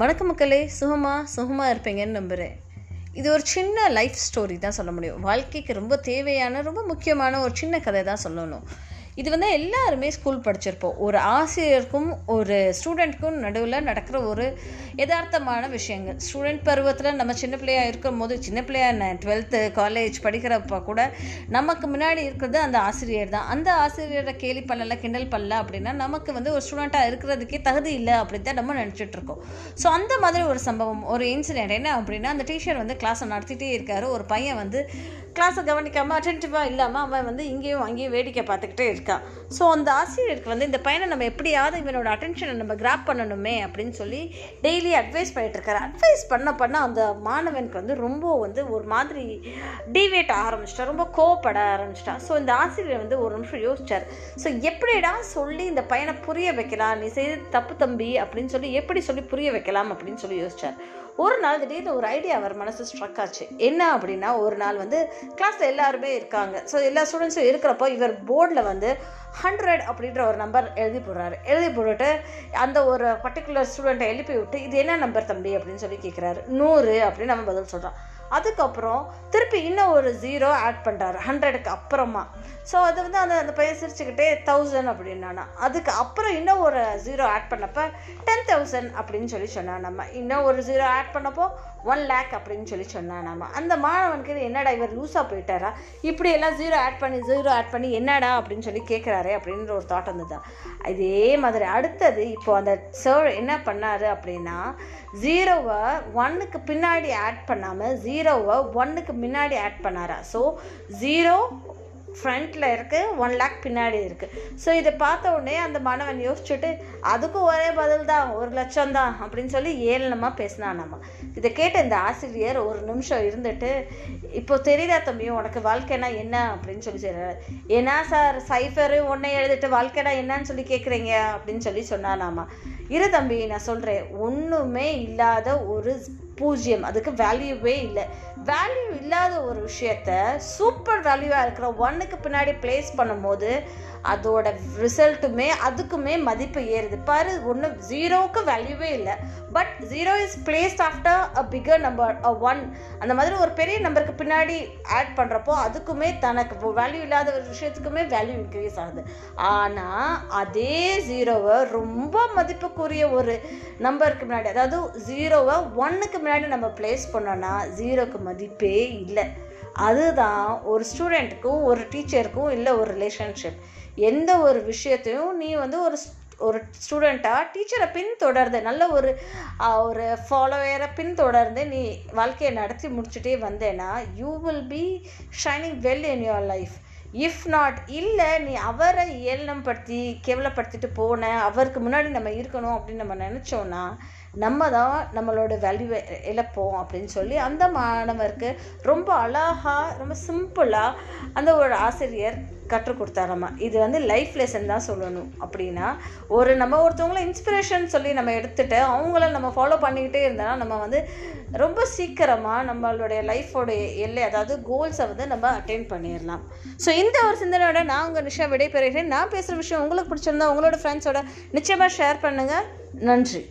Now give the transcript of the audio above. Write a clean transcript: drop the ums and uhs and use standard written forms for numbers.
வணக்கம் மக்களே, சுகமாக இருப்பீங்கன்னு நம்புகிறேன். இது ஒரு சின்ன லைஃப் ஸ்டோரி தான் சொல்ல முடியும். வாழ்க்கைக்கு ரொம்ப தேவையான ரொம்ப முக்கியமான ஒரு சின்ன கதை தான் சொல்லணும். இது வந்து எல்லாருமே ஸ்கூல் படிச்சிருப்போம். ஒரு ஆசிரியருக்கும் ஒரு ஸ்டூடெண்ட்டுக்கும் நடுவில் நடக்கிற ஒரு யதார்த்தமான விஷயங்கள். ஸ்டூடெண்ட் பருவத்தில் நம்ம சின்ன பிள்ளையாக இருக்கும் போது, சின்ன பிள்ளையாக நான் 12th காலேஜ் படிக்கிறப்ப கூட நமக்கு முன்னாடி இருக்கிறது அந்த ஆசிரியர் தான். அந்த ஆசிரியரை கேலி பண்ணலை, கிண்டல் பண்ணல அப்படின்னா நமக்கு வந்து ஒரு ஸ்டூடெண்ட்டாக இருக்கிறதுக்கே தகுதி இல்லை அப்படின்னு தான் நம்ம நினச்சிட்ருக்கோம். ஸோ அந்த மாதிரி ஒரு சம்பவம், ஒரு இன்சிடென்ட் என்ன அப்படின்னா, அந்த டீச்சர் வந்து கிளாஸை நடத்திட்டே இருக்கார். ஒரு பையன் வந்து கிளாஸை கவனிக்காமல், அட்டென்டிவாக இல்லாமல் அவன் வந்து இங்கேயும் அங்கேயும் வேடிக்கை பார்த்துக்கிட்டே இருக்கா. ஸோ அந்த ஆசிரியருக்கு வந்து இந்த பையனை நம்ம எப்படியாவது இவனோட அட்டென்ஷனை நம்ம கிராப் பண்ணணுமே அப்படின்னு சொல்லி டெய்லி அட்வைஸ் பண்ணிட்டுருக்காரு. அட்வைஸ் பண்ண அந்த மாணவனுக்கு வந்து ரொம்ப வந்து ஒரு மாதிரி டிவேட் ஆரம்பிச்சிட்டா, ரொம்ப கோவப்பட ஆரம்பிச்சிட்டா. ஸோ இந்த ஆசிரியர் வந்து ஒரு நிமிஷம் யோசிச்சார். ஸோ எப்படிடா சொல்லி இந்த பையனை புரிய வைக்கலாம், நீ செய்த தப்பு தம்பி அப்படின்னு சொல்லி எப்படி சொல்லி புரிய வைக்கலாம் அப்படின்னு சொல்லி யோசிச்சார். ஒரு நாள் திடீர்னு ஒரு ஐடியா அவர் மனசு ஸ்ட்ரக் ஆச்சு. என்ன அப்படின்னா, ஒரு நாள் வந்து கிளாஸில் எல்லாருமே இருக்காங்க. ஸோ எல்லா ஸ்டூடெண்ட்ஸும் இருக்கிறப்போ இவர் போர்டில் வந்து 100 அப்படின்ற ஒரு நம்பர் எழுதி போட்டுட்டு அந்த ஒரு பர்டிகுலர் ஸ்டூடெண்ட்டை எழுப்பி விட்டு, இது என்ன நம்பர் தம்பி அப்படின்னு சொல்லி கேட்குறாரு. 100 அப்படின்னு நம்ம பதில் சொல்கிறோம். அதுக்கப்புறம் திருப்பி இன்னும் ஒரு 0 ஆட் பண்ணுறாரு 100க்கு அப்புறமா. ஸோ அது வந்து அந்த அந்த பையன் சிரிச்சுக்கிட்டே 1000 அப்படின்னா, அதுக்கு அப்புறம் இன்னும் ஒரு 0 ஆட் பண்ணப்போ 10,000 அப்படின்னு சொல்லி சொன்னான். நம்ம இன்னும் ஒரு 0 ஆட் பண்ணப்போ 100,000 அப்படின்னு சொல்லி சொன்னான். நம்ம அந்த மாணவனுக்கு என்னடா இவர் லூஸாக போயிட்டாரா, இப்படி எல்லாம் 0 ஆட் பண்ணி என்னடா அப்படின்னு சொல்லி கேட்குறாரு அப்படின்ற ஒரு தாட் வந்துதான். இதே மாதிரி அடுத்தது இப்போ அந்த சார் என்ன பண்ணார் அப்படின்னா, 0வை 1க்கு பின்னாடி ஆட் பண்ணாமல் 0வை 1க்கு முன்னாடி ஆட் பண்ணாரா. ஸோ 0 ஃப்ரண்ட்டில் இருக்குது, 100,000 பின்னாடி இருக்குது. ஸோ இதை பார்த்த உடனே அந்த மாணவன் யோசிச்சுட்டு அதுக்கும் ஒரே பதில் தான், 100,000 தான் அப்படின்னு சொல்லி ஏளனமாக பேசினான். நம்ம இதை கேட்ட இந்த ஆசிரியர் ஒரு நிமிஷம் இருந்துட்டு, இப்போ தெரியுதா தம்பி உனக்கு வாழ்க்கைனா என்ன அப்படின்னு சொல்லி சொல்கிறார். ஏன்னா சார் சைஃபரு ஒன்னே எழுதிட்டு வாழ்க்கைனா என்னன்னு சொல்லி கேட்குறீங்க அப்படின்னு சொல்லி சொன்னான். நாம இரு தம்பி நான் சொல்கிறேன், ஒன்றுமே இல்லாத ஒரு 0, அதுக்கு வேல்யூவே இல்லை. வேல்யூ இல்லாத ஒரு விஷயத்த சூப்பர் வேல்யூவாக இருக்கிற 1க்கு பின்னாடி பிளேஸ் பண்ணும்போது அதோட ரிசல்ட்டுமே அதுக்குமே மதிப்பு ஏறுது பாரு. ஒன்று 0க்கு வேல்யூவே இல்லை, but 0 is placed after a figure number 1. அந்த மாதிரி ஒரு பெரிய நம்பருக்கு பின்னாடி ஆட் பண்ணுறப்போ அதுக்குமே தனக்கு வேல்யூ இல்லாத ஒரு விஷயத்துக்குமே வேல்யூ இன்க்ரீஸ் ஆகுது. ஆனால் அதே 0வை ரொம்ப மதிப்புக்குரிய ஒரு நம்பருக்கு முன்னாடி, அதாவது 0வை 1க்கு முன்னாடி நம்ம பிளேஸ் பண்ணோன்னா 0க்கு மதிப்பே இல்லை. அதுதான் ஒரு ஸ்டூடெண்ட்டுக்கும் ஒரு டீச்சருக்கும் இல்லை ஒரு ரிலேஷன்ஷிப். எந்த ஒரு விஷயத்தையும் நீ வந்து ஒரு ஸ்டூடெண்ட்டாக டீச்சரை பின்தொடர்ந்து, நல்ல ஒரு ஃபாலோயரை பின்தொடர்ந்து நீ வாழ்க்கையை நடத்தி முடிச்சுட்டே வந்தேன்னா you will be shining well in your life. If not, இல்லை நீ அவரை ஏளனப்படுத்தி கேவலப்படுத்திட்டு போன, அவருக்கு முன்னாடி நம்ம இருக்கணும் அப்படின்னு நம்ம நினச்சோன்னா நம்ம தான் நம்மளோட வேல்யூவை இழப்போம் அப்படின்னு சொல்லி அந்த மாணவருக்கு ரொம்ப அழகாக ரொம்ப சிம்பிளாக அந்த ஒரு ஆசிரியர் கற்றுக் கொடுத்தார். நம்ம இது வந்து லைஃப் லெசன் தான் சொல்லணும். அப்படின்னா ஒருத்தவங்கள இன்ஸ்பிரேஷன் சொல்லி நம்ம எடுத்துகிட்டு அவங்கள நம்ம ஃபாலோ பண்ணிக்கிட்டே இருந்தோம்னா நம்ம வந்து ரொம்ப சீக்கிரமாக நம்மளுடைய லைஃபோடைய எல்லை, அதாவது கோல்ஸை வந்து நம்ம அட்டெண்ட் பண்ணிடலாம். ஸோ இந்த ஒரு சிந்தனையோட நான் உங்கள் நிஷா விடைபெறுகிறேன். நான் பேசுகிற விஷயம் உங்களுக்கு பிடிச்சிருந்தா உங்களோட ஃப்ரெண்ட்ஸோட நிச்சயமாக ஷேர் பண்ணுங்கள். நன்றி.